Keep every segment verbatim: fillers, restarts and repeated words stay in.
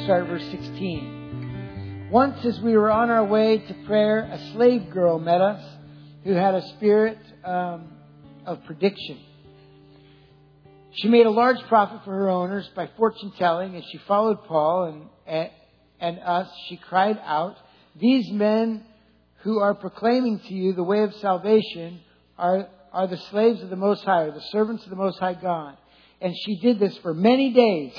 let's start at verse sixteen. Once as we were on our way to prayer, a slave girl met us who had a spirit um, of prediction. She made a large profit for her owners by fortune telling. As she followed Paul and, and us, she cried out, "These men who are proclaiming to you the way of salvation are, are the slaves of the Most High, or the servants of the Most High God." And she did this for many days.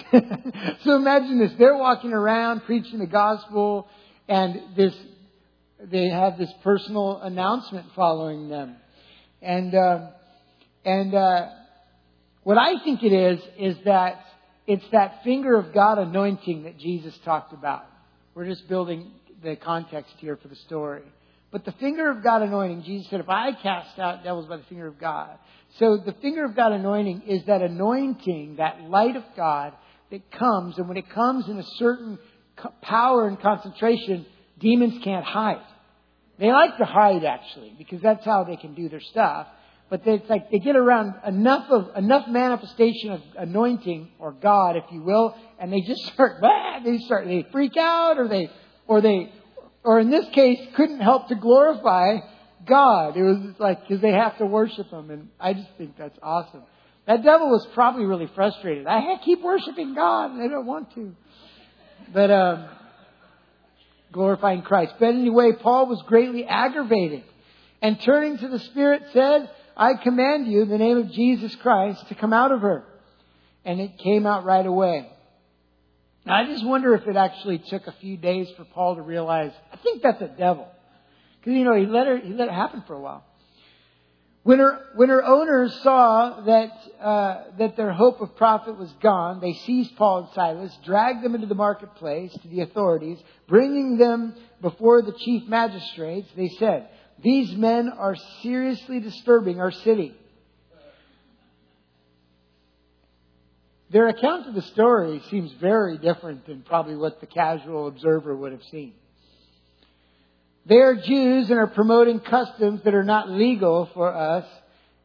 So imagine this. They're walking around preaching the gospel, and this they have this personal announcement following them. And uh, and uh, what I think it is, is that it's that finger of God anointing that Jesus talked about. We're just building the context here for the story. But the finger of God anointing, Jesus said, if I cast out devils by the finger of God. So the finger of God anointing is that anointing, that light of God that comes. And when it comes in a certain power and concentration, demons can't hide. They like to hide, actually, because that's how they can do their stuff. But it's like they get around enough of enough manifestation of anointing, or God, if you will, and they just start, they start, they freak out, or they, or they, or in this case, couldn't help to glorify God. It was like, because they have to worship Him. And I just think that's awesome. That devil was probably really frustrated. I keep worshiping God, and I don't want to. But um, glorifying Christ. But anyway, Paul was greatly aggravated. And turning to the Spirit said, "I command you in the name of Jesus Christ to come out of her." And it came out right away. Now, I just wonder if it actually took a few days for Paul to realize, I think that's a devil. Because, you know, he let her, he let it happen for a while. When her, when her owners saw that, uh, that their hope of profit was gone, they seized Paul and Silas, dragged them into the marketplace to the authorities, bringing them before the chief magistrates. They said, "These men are seriously disturbing our city." Their account of the story seems very different than probably what the casual observer would have seen. They are Jews and are promoting customs that are not legal for us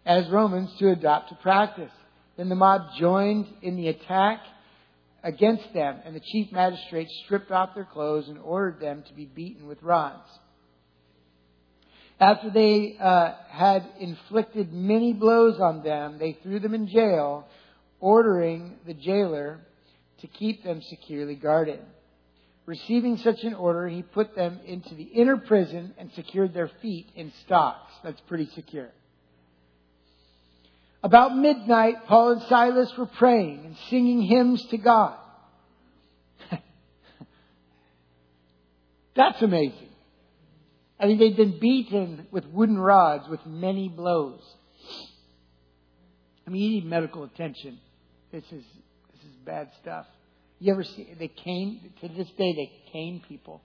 as Romans to adopt to practice. Then the mob joined in the attack against them, and the chief magistrate stripped off their clothes and ordered them to be beaten with rods. After they uh, had inflicted many blows on them, they threw them in jail, ordering the jailer to keep them securely guarded. Receiving such an order, he put them into the inner prison and secured their feet in stocks. That's pretty secure. About midnight, Paul and Silas were praying and singing hymns to God. That's amazing. I mean, they'd been beaten with wooden rods with many blows. I mean, you need medical attention. This is this is bad stuff. You ever see they cane to this day? They cane people,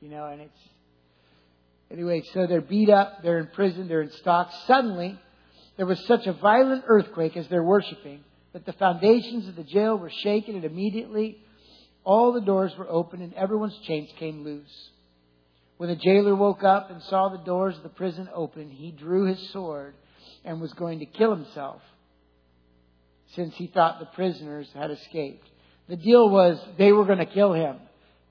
you know. And it's anyway. So they're beat up. They're in prison. They're in stocks. Suddenly, there was such a violent earthquake as they're worshiping that the foundations of the jail were shaken, and immediately all the doors were opened and everyone's chains came loose. When the jailer woke up and saw the doors of the prison open, he drew his sword and was going to kill himself, since he thought the prisoners had escaped. The deal was they were going to kill him.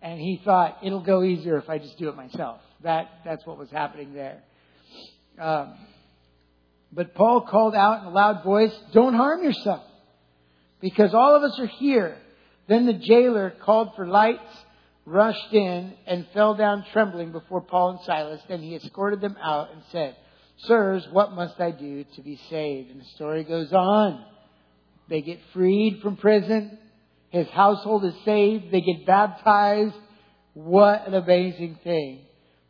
And he thought, it'll go easier if I just do it myself. That That's what was happening there. Um, but Paul called out in a loud voice, "Don't harm yourself, because all of us are here." Then the jailer called for lights, rushed in, and fell down trembling before Paul and Silas. Then he escorted them out and said, "Sirs, what must I do to be saved?" And the story goes on. They get freed from prison. His household is saved. They get baptized. What an amazing thing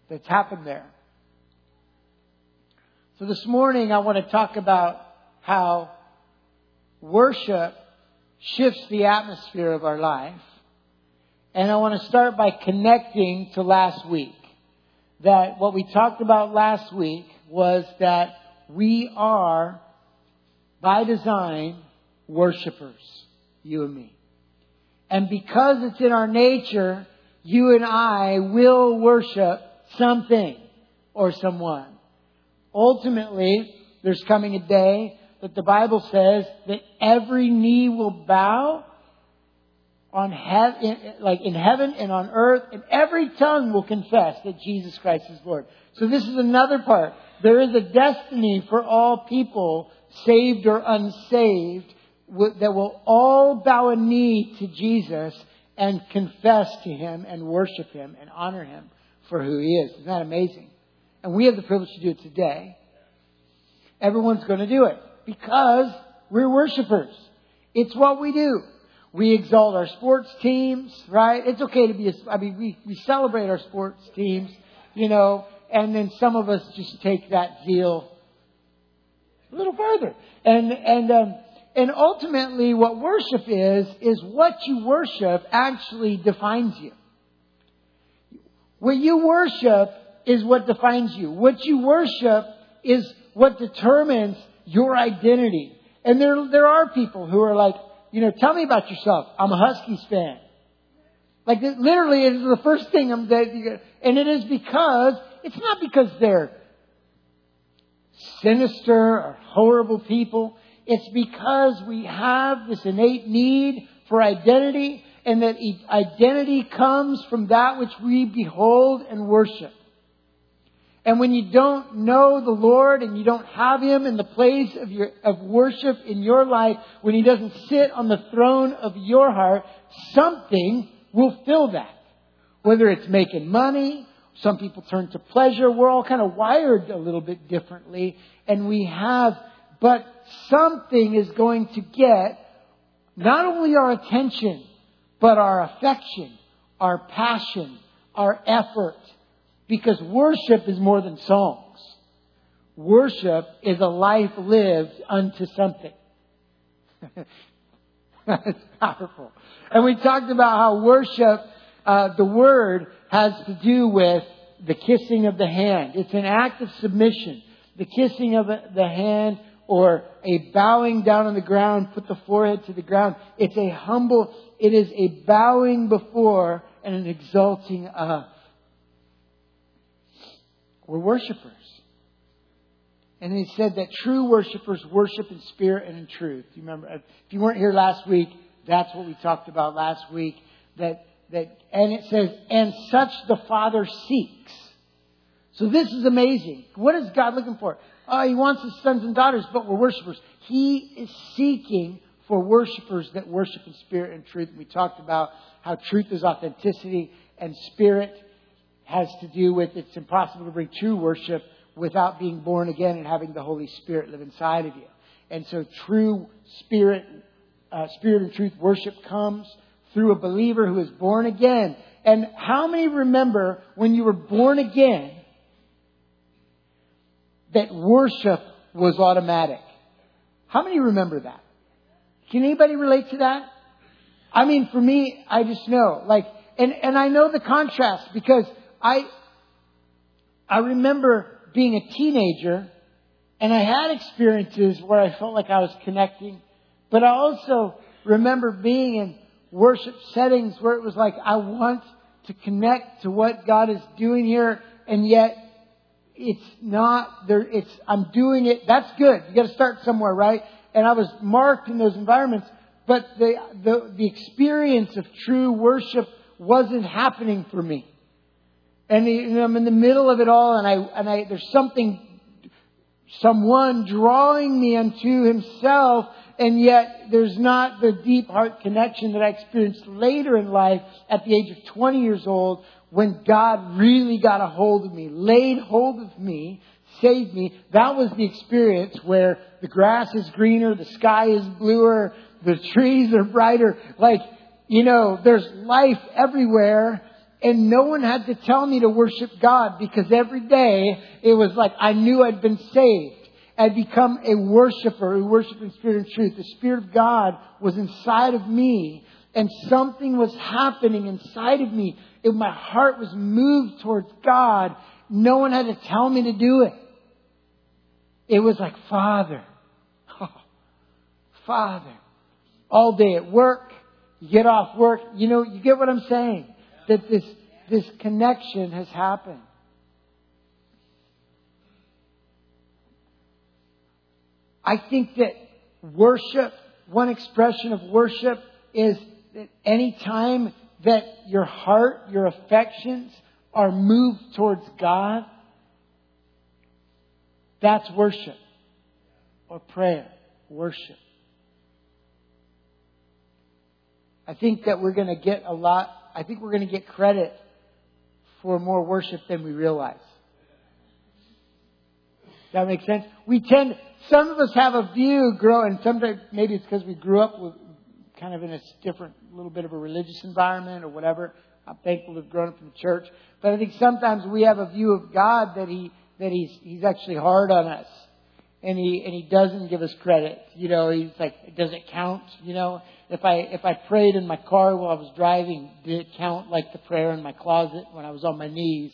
that's happened there. So this morning, I want to talk about how worship shifts the atmosphere of our life. And I want to start by connecting to last week. That what we talked about last week was that we are, by design, worshipers, you and me. And because it's in our nature, you and I will worship something or someone. Ultimately, there's coming a day that the Bible says that every knee will bow, on heaven, like in heaven and on earth, and every tongue will confess that Jesus Christ is Lord. So this is another part. There is a destiny for all people, saved or unsaved, that will all bow a knee to Jesus and confess to him and worship him and honor him for who he is. Isn't that amazing? And we have the privilege to do it today. Everyone's going to do it because we're worshipers. It's what we do. We exalt our sports teams, right? It's okay to be, a, I mean, we, we celebrate our sports teams, you know, and then some of us just take that zeal a little further. And, and, um, and ultimately what worship is, is what you worship actually defines you. What you worship is what defines you. What you worship is what determines your identity. And there, there are people who are like, you know, tell me about yourself. I'm a Huskies fan. Like, this, literally, it is the first thing I'm that, and it is because it's not because they're sinister or horrible people. It's because we have this innate need for identity, and that identity comes from that which we behold and worship. And when you don't know the Lord and you don't have him in the place of your of worship in your life, when he doesn't sit on the throne of your heart, something will fill that. Whether it's making money, some people turn to pleasure. We're all kind of wired a little bit differently. And we have, but something is going to get not only our attention, but our affection, our passion, our effort. Because worship is more than songs. Worship is a life lived unto something. It's powerful. And we talked about how worship, uh, the word, has to do with the kissing of the hand. It's an act of submission. The kissing of the hand, or a bowing down on the ground, put the forehead to the ground. It's a humble, it is a bowing before and an exalting of. We're worshipers. And he said that true worshipers worship in spirit and in truth. You remember, if you weren't here last week, that's what we talked about last week. That, that, and it says, and such the Father seeks. So this is amazing. What is God looking for? Oh, he wants his sons and daughters, but we're worshipers. He is seeking for worshipers that worship in spirit and truth. And we talked about how truth is authenticity, and spirit has to do with it's impossible to bring true worship without being born again and having the Holy Spirit live inside of you. And so true spirit, uh, spirit and truth worship comes through a believer who is born again. And how many remember when you were born again that worship was automatic? How many remember that? Can anybody relate to that? I mean, for me, I just know, like, and, and I know the contrast because I I remember being a teenager, and I had experiences where I felt like I was connecting. But I also remember being in worship settings where it was like, I want to connect to what God is doing here. And yet it's not there. It's I'm doing it. That's good. You got to start somewhere, right? And I was marked in those environments. But the the, the experience of true worship wasn't happening for me. And you know, I'm in the middle of it all, and I and I there's something, someone drawing me unto himself, and yet there's not the deep heart connection that I experienced later in life at the age of twenty years old, when God really got a hold of me, laid hold of me, saved me. That was the experience where the grass is greener, the sky is bluer, the trees are brighter. Like, you know, there's life everywhere. And no one had to tell me to worship God, because every day it was like I knew I'd been saved. I'd become a worshiper who worshiped in spirit and truth. The Spirit of God was inside of me, and something was happening inside of me. It, my heart was moved towards God. No one had to tell me to do it. It was like, Father, oh, Father, all day at work, you get off work. You know, you get what I'm saying? That this this connection has happened. I think that worship, one expression of worship, is any time that your heart, your affections are moved towards God, that's worship or prayer, worship. I think that we're going to get a lot. I think we're going to get credit for more worship than we realize. Does that make sense? We tend, some of us have a view grow, and sometimes maybe it's because we grew up with kind of in a different, little bit of a religious environment or whatever. I'm thankful to have grown up in the church, but I think sometimes we have a view of God that he that he's he's actually hard on us, and he and he doesn't give us credit. You know, he's like, does it count? You know, if I if I prayed in my car while I was driving, did it count like the prayer in my closet when I was on my knees?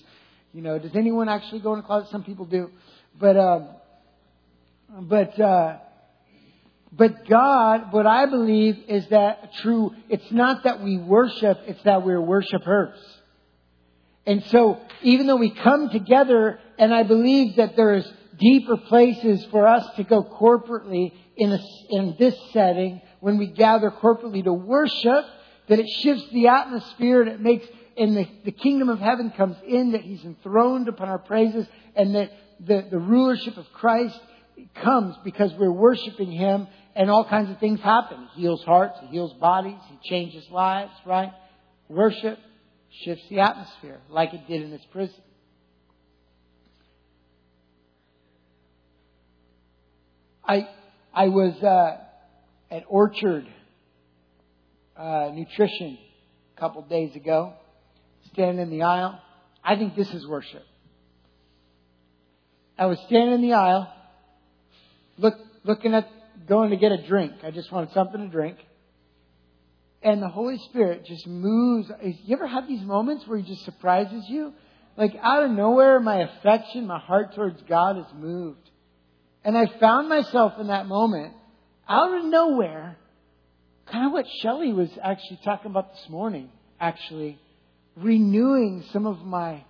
You know, does anyone actually go in the closet? Some people do, but um, but. uh But God, what I believe is that true, it's not that we worship, it's that we're worshipers. And so even though we come together, and I believe that there's deeper places for us to go corporately in, a, in this setting, when we gather corporately to worship, that it shifts the atmosphere, and it makes, and the, the kingdom of heaven comes in, that he's enthroned upon our praises, and that the, the rulership of Christ comes because we're worshiping him. And all kinds of things happen. He heals hearts. He heals bodies. He changes lives, right? Worship shifts the atmosphere like it did in this prison. I I was uh, at Orchard uh, Nutrition a couple days ago, standing in the aisle. I think this is worship. I was standing in the aisle, look, looking at going to get a drink. I just wanted something to drink. And the Holy Spirit just moves. You ever have these moments where he just surprises you? Like out of nowhere, my affection, my heart towards God is moved. And I found myself in that moment, out of nowhere, kind of what Shelley was actually talking about this morning, actually, renewing some of my,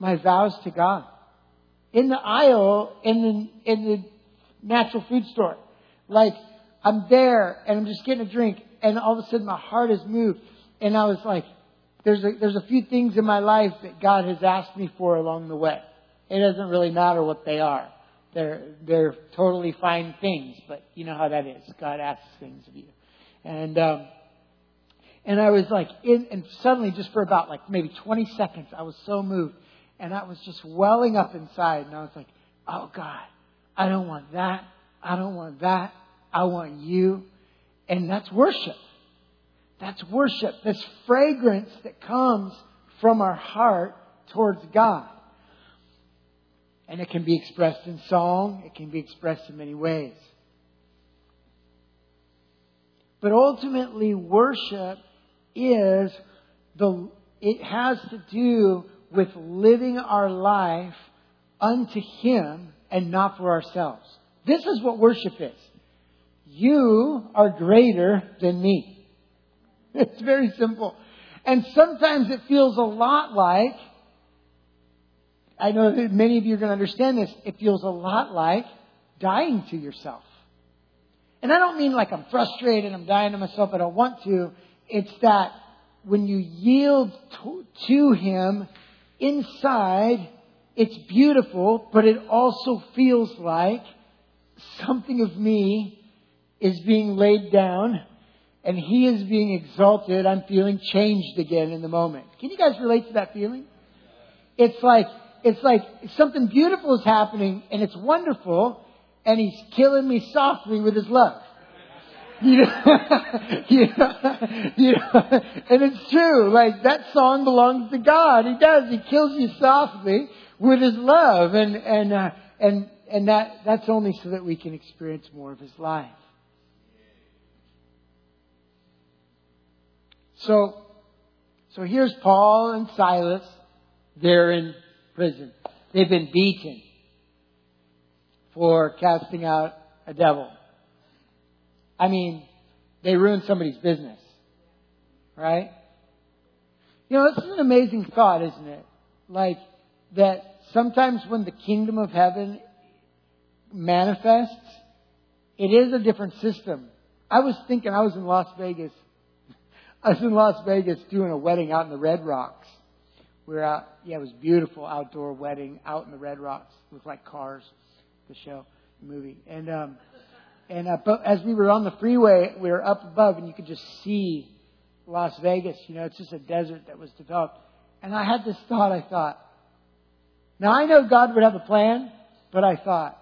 my vows to God. In the aisle, in the, in the, natural food store. Like, I'm there and I'm just getting a drink, and all of a sudden my heart is moved. And I was like, there's a, there's a few things in my life that God has asked me for along the way. It doesn't really matter what they are. They're, they're totally fine things, but you know how that is. God asks things of you. And, um, and I was like, in, and suddenly just for about like maybe twenty seconds, I was so moved, and I was just welling up inside, and I was like, oh God, I don't want that. I don't want that. I want you. And that's worship. That's worship. This fragrance that comes from our heart towards God. And it can be expressed in song. It can be expressed in many ways. But ultimately, worship is the, it has to do with living our life unto him, and not for ourselves. This is what worship is. You are greater than me. It's very simple. And sometimes it feels a lot like, I know that many of you are going to understand this, it feels a lot like dying to yourself. And I don't mean like I'm frustrated, I'm dying to myself, I don't want to. It's that when you yield to, to him inside, it's beautiful, but it also feels like something of me is being laid down and he is being exalted. I'm feeling changed again in the moment. Can you guys relate to that feeling? It's like, it's like something beautiful is happening and it's wonderful, and he's killing me softly with his love. You know, you know, you know, and it's true. Like, that song belongs to God. He does. He kills you softly with his love, and and uh, and and that that's only so that we can experience more of his life. So, so here's Paul and Silas. They're in prison. They've been beaten for casting out a devil. I mean, they ruined somebody's business, right? You know, this is an amazing thought, isn't it? Like, that sometimes when the kingdom of heaven manifests, it is a different system. I was thinking, I was in Las Vegas I was in Las Vegas doing a wedding out in the Red Rocks. We were out, yeah, it was a beautiful outdoor wedding out in the Red Rocks. It looked like Cars, the show, the movie. And um, and uh, but as we were on the freeway, we were up above, and you could just see Las Vegas. You know, it's just a desert that was developed. And I had this thought, I thought, now I know God would have a plan, but I thought,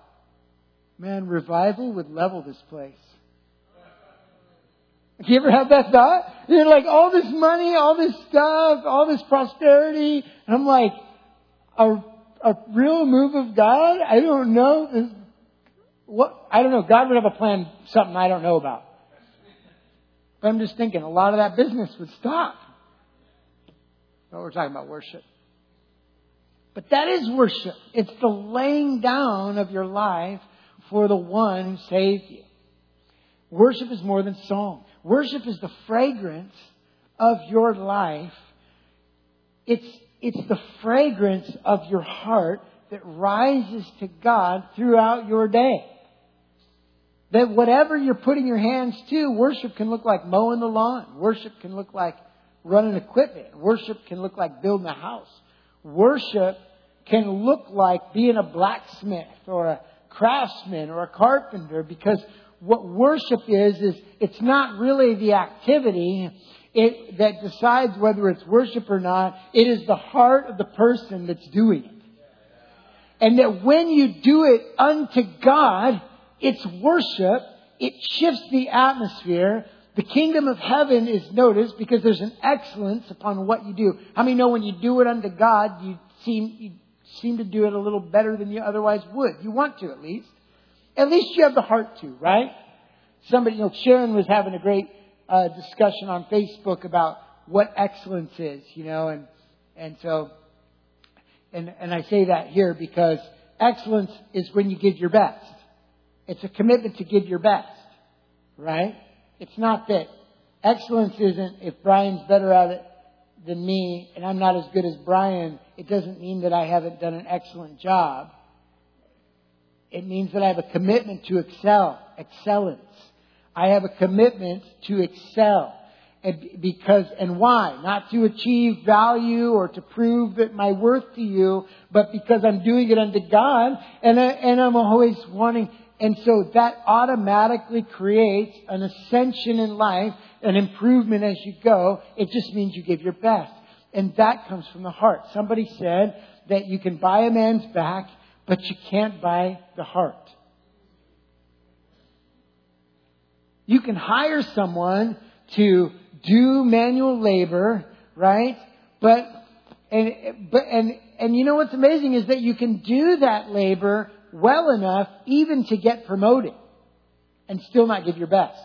man, revival would level this place. Do you ever have that thought? You're like, all this money, all this stuff, all this prosperity. And I'm like, a, a real move of God? I don't know. What? I don't know. God would have a plan, something I don't know about. But I'm just thinking, a lot of that business would stop. But we're talking about worship. But that is worship. It's the laying down of your life for the one who saved you. Worship is more than song. Worship is the fragrance of your life. It's, it's the fragrance of your heart that rises to God throughout your day. That whatever you're putting your hands to, worship can look like mowing the lawn. Worship can look like running equipment. Worship can look like building a house. Worship can look like being a blacksmith or a craftsman or a carpenter, because what worship is, is it's not really the activity it, that decides whether it's worship or not. It is the heart of the person that's doing it. And that when you do it unto God, it's worship. It shifts the atmosphere. The kingdom of heaven is noticed because there's an excellence upon what you do. How many know when you do it unto God, you seem, you seem to do it a little better than you otherwise would? You want to, at least. At least you have the heart to, right? Somebody, you know, Sharon was having a great uh, discussion on Facebook about what excellence is, you know, and and so, and and I say that here because excellence is when you give your best. It's a commitment to give your best, right? It's not that excellence isn't if Brian's better at it than me and I'm not as good as Brian, it doesn't mean that I haven't done an excellent job. It means that I have a commitment to excel, excellence. I have a commitment to excel. And because, and why? Not to achieve value or to prove that my worth to you, but because I'm doing it unto God, and, I, and I'm always wanting. And so that automatically creates an ascension in life, an improvement as you go. It just means you give your best. And that comes from the heart. Somebody said that you can buy a man's back, but you can't buy the heart. You can hire someone to do manual labor, right? But and but and and you know what's amazing is that you can do that labor well enough even to get promoted and still not give your best.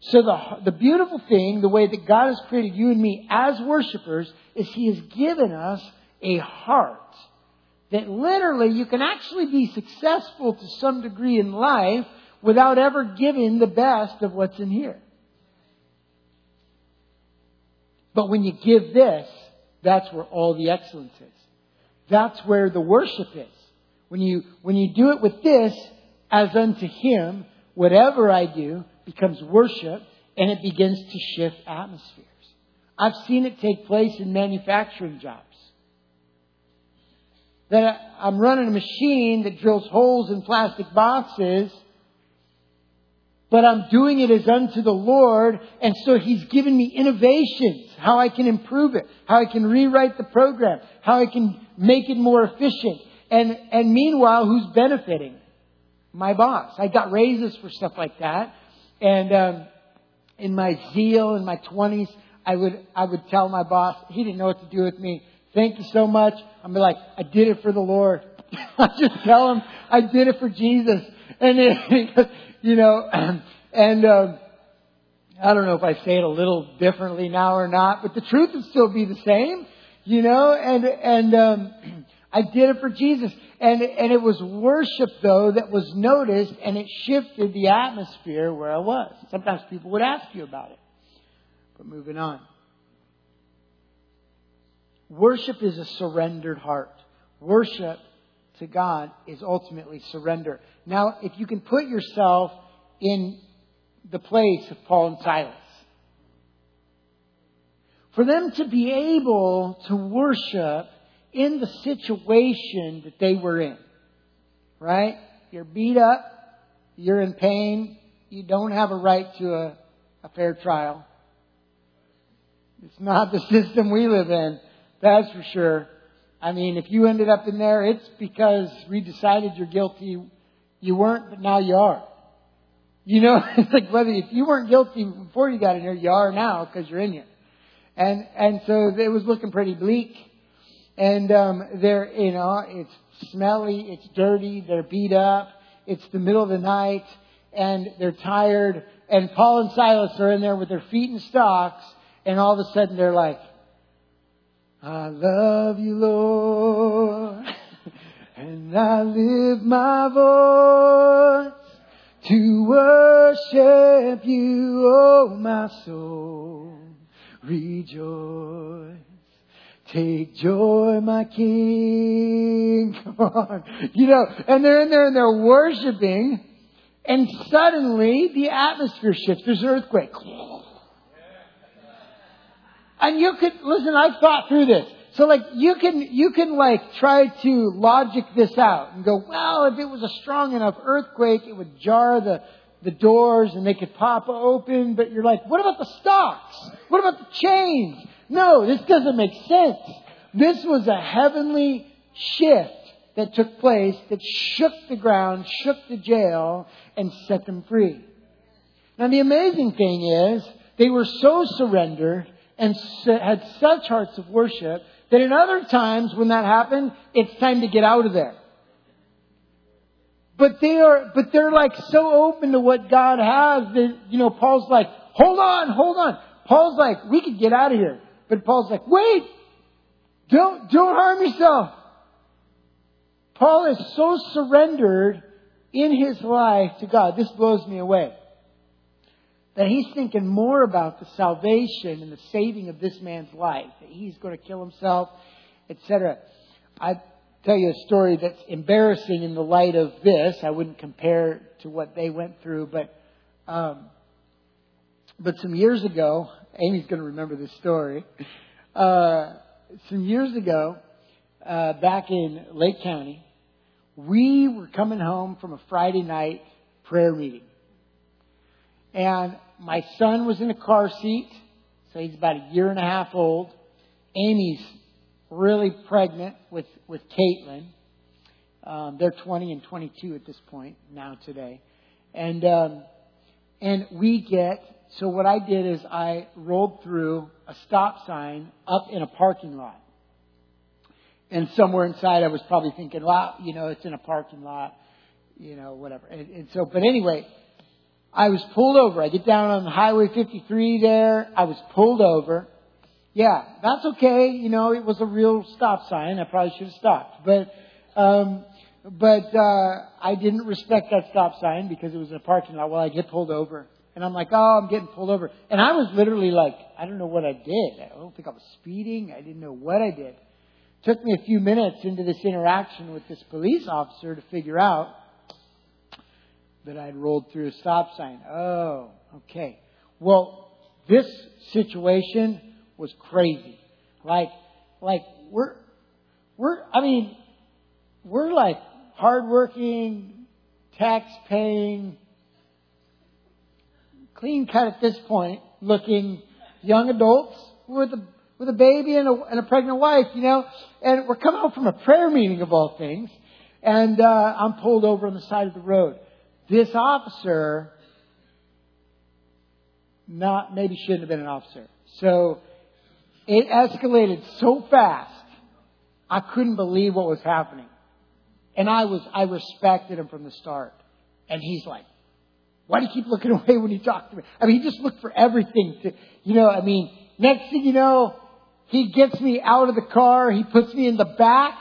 So the the beautiful thing, the way that God has created you and me as worshipers, is He has given us a heart that literally you can actually be successful to some degree in life without ever giving the best of what's in here. But when you give this, that's where all the excellence is. That's where the worship is. When you, when you do it with this, as unto Him, whatever I do becomes worship, and it begins to shift atmospheres. I've seen it take place in manufacturing jobs. That I'm running a machine that drills holes in plastic boxes, but I'm doing it as unto the Lord. And so He's given me innovations, how I can improve it, how I can rewrite the program, how I can make it more efficient. And, and meanwhile, who's benefiting? My boss. I got raises for stuff like that. And, um, in my zeal, in my twenties, I would, I would tell my boss, he didn't know what to do with me. Thank you so much. I'm like, I did it for the Lord. I just tell him I did it for Jesus. And, it, you know, and um, I don't know if I say it a little differently now or not, but the truth would still be the same, you know, and and um, I did it for Jesus. And, and it was worship, though, that was noticed, and it shifted the atmosphere where I was. Sometimes people would ask you about it. But moving on. Worship is a surrendered heart. Worship to God is ultimately surrender. Now, if you can put yourself in the place of Paul and Silas, For them to be able to worship in the situation that they were in. Right? You're beat up. You're in pain. You don't have a right to a, a fair trial. It's not the system we live in. That's for sure. I mean, if you ended up in there, it's because we decided you're guilty. You weren't, but now you are. You know, it's like whether if you weren't guilty before you got in here, you are now because you're in here. And and so it was looking pretty bleak. And um, they're, you know, it's smelly, it's dirty, they're beat up, it's the middle of the night, and they're tired. And Paul and Silas are in there with their feet in stocks, and all of a sudden they're like, I love you, Lord, and I lift my voice to worship you, oh my soul. Rejoice. Take joy, my King. Come on. You know, and they're in there and they're worshiping. And suddenly the atmosphere shifts. There's an earthquake. And you could, listen, I've thought through this. So like you can, you can like try to logic this out and go, well, if it was a strong enough earthquake, it would jar the the doors and they could pop open. But you're like, what about the stocks? What about the chains? No, this doesn't make sense. This was a heavenly shift that took place that shook the ground, shook the jail, and set them free. Now, the amazing thing is they were so surrendered and had such hearts of worship that in other times when that happened, it's time to get out of there. But they are, but they're like so open to what God has that, you know, Paul's like, hold on, hold on. Paul's like, we could get out of here. But Paul's like, wait, don't, don't harm yourself. Paul is so surrendered in his life to God. This blows me away. That he's thinking more about the salvation and the saving of this man's life. That he's going to kill himself, et cetera. I tell you a story that's embarrassing in the light of this. I wouldn't compare to what they went through, but um, but some years ago, Amy's going to remember this story. Uh, some years ago, uh, back in Lake County, we were coming home from a Friday night prayer meeting, and my son was in a car seat, so he's about a year and a half old. Amy's really pregnant with, with Caitlin. Um, they're twenty and twenty-two at this point now today. And, um, and we get, so what I did is I rolled through a stop sign up in a parking lot. And somewhere inside I was probably thinking, wow, you know, it's in a parking lot, you know, whatever. And, and so, but anyway, I was pulled over. I get down on Highway fifty-three there. I was pulled over. Yeah, that's okay. You know, it was a real stop sign. I probably should have stopped. But um, but uh, I didn't respect that stop sign because it was in a parking lot. Well, I get pulled over. And I'm like, oh, I'm getting pulled over. And I was literally like, I don't know what I did. I don't think I was speeding. I didn't know what I did. It took me a few minutes into this interaction with this police officer to figure out that I had rolled through a stop sign. Oh, okay. Well, this situation was crazy. Like, like we're, we're, I mean, we're like hardworking, tax paying, clean cut at this point looking young adults with a, with a baby and a, and a pregnant wife, you know, and we're coming home from a prayer meeting of all things. And, uh, I'm pulled over on the side of the road. This officer, not, maybe shouldn't have been an officer. So, it escalated so fast, I couldn't believe what was happening. And I was, I respected him from the start. And he's like, why do you keep looking away when you talk to me? I mean, he just looked for everything to, you know, I mean, next thing you know, he gets me out of the car. He puts me in the back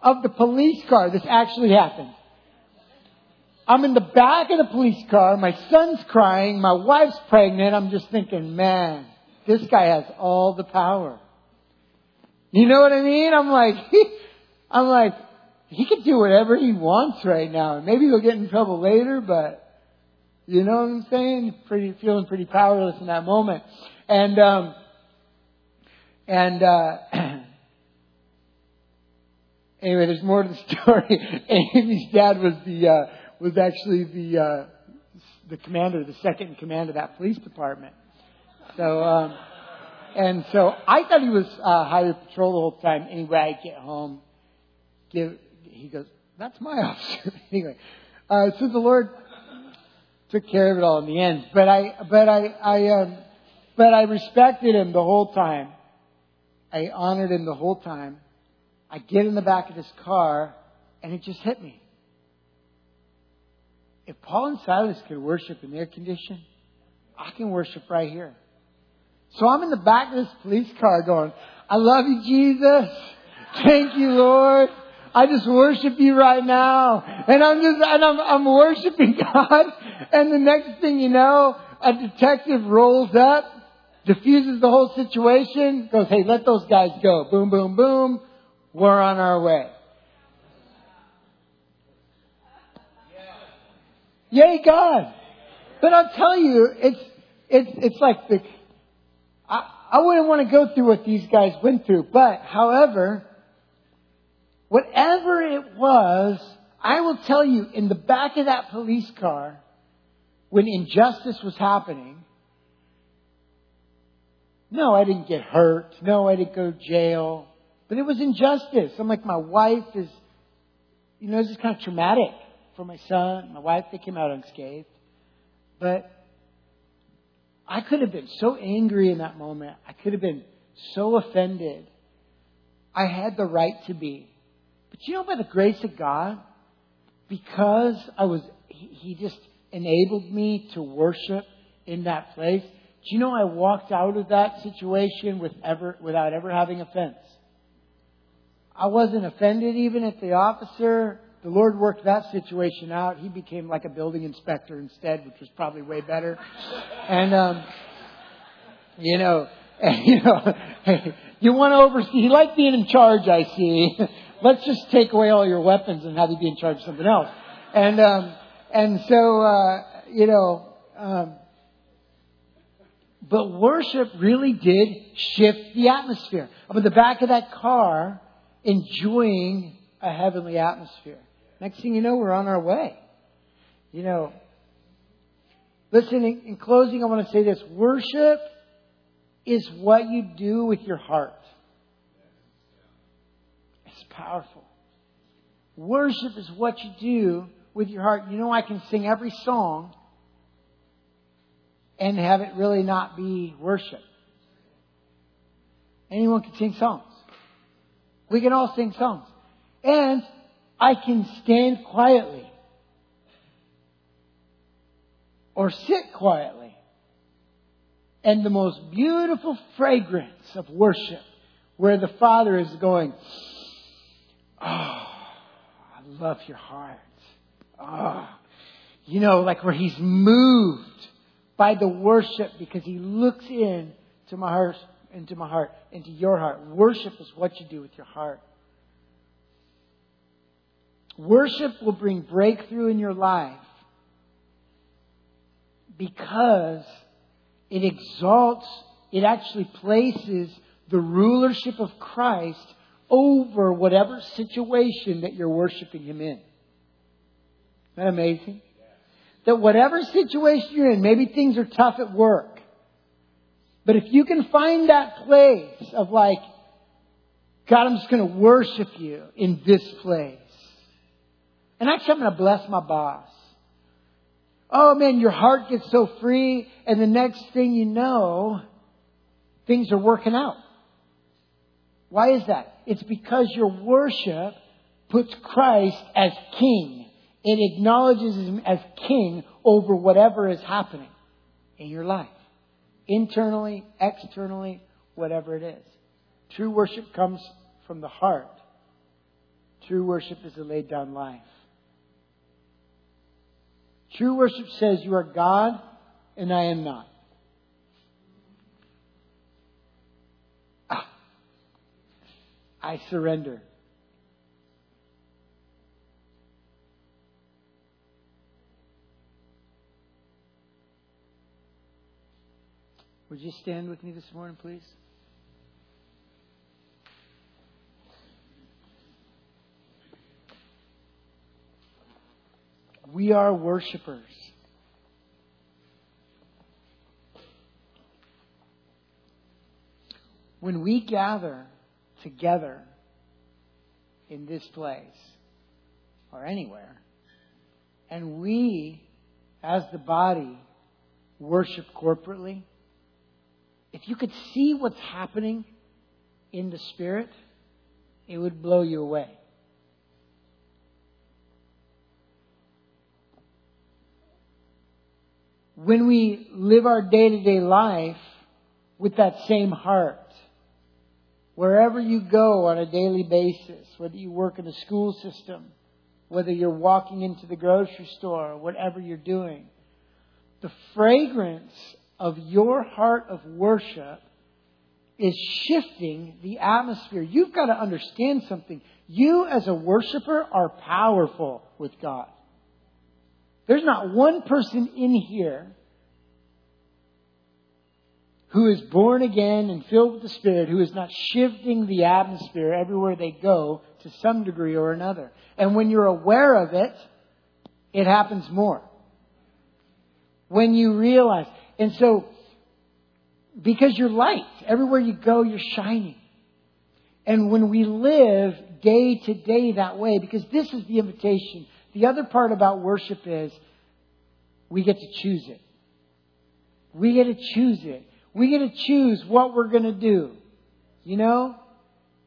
of the police car. This actually happened. I'm in the back of the police car. My son's crying. My wife's pregnant. I'm just thinking, man. This guy has all the power. You know what I mean? I'm like, I'm like, he can do whatever he wants right now. Maybe he'll get in trouble later, but you know what I'm saying? Pretty, feeling pretty powerless in that moment. And, um, And uh, anyway, there's more to the story. Amy's dad was the uh, was actually the uh, the commander, the second in command of that police department. So um, and so I thought he was uh, highway patrol the whole time. Anyway, I get home. Give, he goes, "That's my officer." Anyway, uh, so the Lord took care of it all in the end. But I, but I, I, um, but I respected him the whole time. I honored him the whole time. I get in the back of this car, and it just hit me. If Paul and Silas could worship in their condition, I can worship right here. So I'm in the back of this police car going, "I love you, Jesus. Thank you, Lord. I just worship you right now." And I'm just, and I'm, I'm worshiping God. And the next thing you know, a detective rolls up, diffuses the whole situation, goes, "Hey, let those guys go. Boom, boom, boom. We're on our way." Yeah. Yay, God. But I'll tell you, it's, it's, it's like the, I, I wouldn't want to go through what these guys went through, but however, whatever it was, I will tell you, in the back of that police car, when injustice was happening, no, I didn't get hurt. No, I didn't go to jail. But it was injustice. I'm like, my wife is, you know, this is kind of traumatic for my son. My wife, they came out unscathed. But I could have been so angry in that moment. I could have been so offended. I had the right to be. But you know, by the grace of God, because I was, he just enabled me to worship in that place. Do you know, I walked out of that situation with ever, without ever having offense. I wasn't offended even at the officer. The Lord worked that situation out. He became like a building inspector instead, which was probably way better. And, um, you know, and, you know, you want to oversee. You like being in charge, I see. Let's just take away all your weapons and have you be in charge of something else. And, um, and so, uh, you know, um, but worship really did shift the atmosphere. I'm in the back of that car enjoying a heavenly atmosphere. Next thing you know, we're on our way. You know, listen, in, in closing, I want to say this. Worship is what you do with your heart. Powerful. Worship is what you do with your heart. You know, I can sing every song and have it really not be worship. Anyone can sing songs. We can all sing songs. And I can stand quietly or sit quietly. And the most beautiful fragrance of worship, where the Father is going, "Oh, I love your heart." Oh, you know, like where he's moved by the worship because he looks in to my heart, into my heart, into your heart. Worship is what you do with your heart. Worship will bring breakthrough in your life because it exalts, it actually places the rulership of Christ over whatever situation that you're worshiping him in. Isn't that amazing? Yeah. That whatever situation you're in, maybe things are tough at work. But if you can find that place of like, "God, I'm just going to worship you in this place. And actually, I'm going to bless my boss." Oh man, your heart gets so free. And the next thing you know, things are working out. Why is that? It's because your worship puts Christ as king. It acknowledges him as king over whatever is happening in your life. Internally, externally, whatever it is. True worship comes from the heart. True worship is a laid down life. True worship says, "You are God and I am not." I surrender. Would you stand with me this morning, please? We are worshipers. When we gather together in this place or anywhere, and we, as the body, worship corporately, if you could see what's happening in the Spirit, it would blow you away. When we live our day-to-day life with that same heart, wherever you go on a daily basis, whether you work in a school system, whether you're walking into the grocery store, whatever you're doing, the fragrance of your heart of worship is shifting the atmosphere. You've got to understand something. You as a worshiper are powerful with God. There's not one person in here who is born again and filled with the Spirit who is not shifting the atmosphere everywhere they go to some degree or another. And when you're aware of it, it happens more. When you realize. And so, because you're light, everywhere you go, you're shining. And when we live day to day that way, because this is the invitation. The other part about worship is we get to choose it. We get to choose it. We get to choose what we're going to do. You know,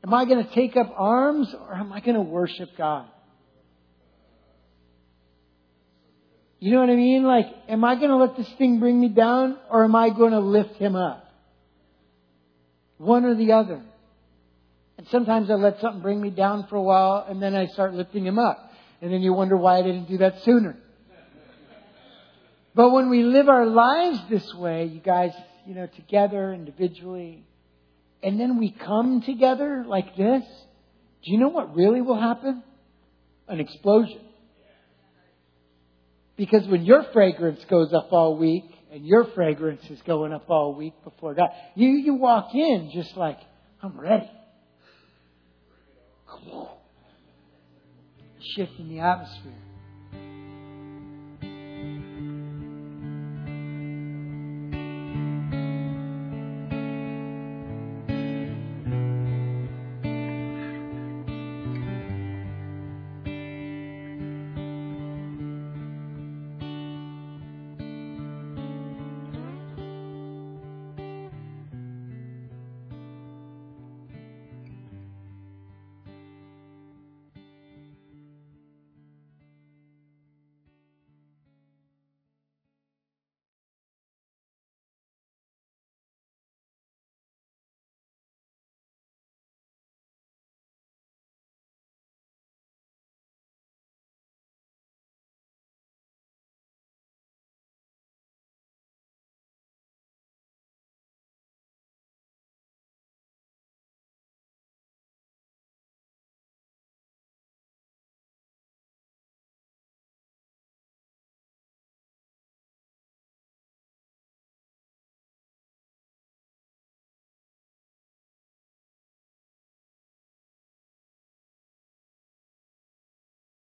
am I going to take up arms or am I going to worship God? You know what I mean? Like, am I going to let this thing bring me down or am I going to lift him up? One or the other. And sometimes I let something bring me down for a while and then I start lifting him up. And then you wonder why I didn't do that sooner. But when we live our lives this way, you guys, you know, together, individually, and then we come together like this, do you know what really will happen? An explosion. Because when your fragrance goes up all week and your fragrance is going up all week before God, you, you walk in just like, I'm ready. Shifting the atmosphere.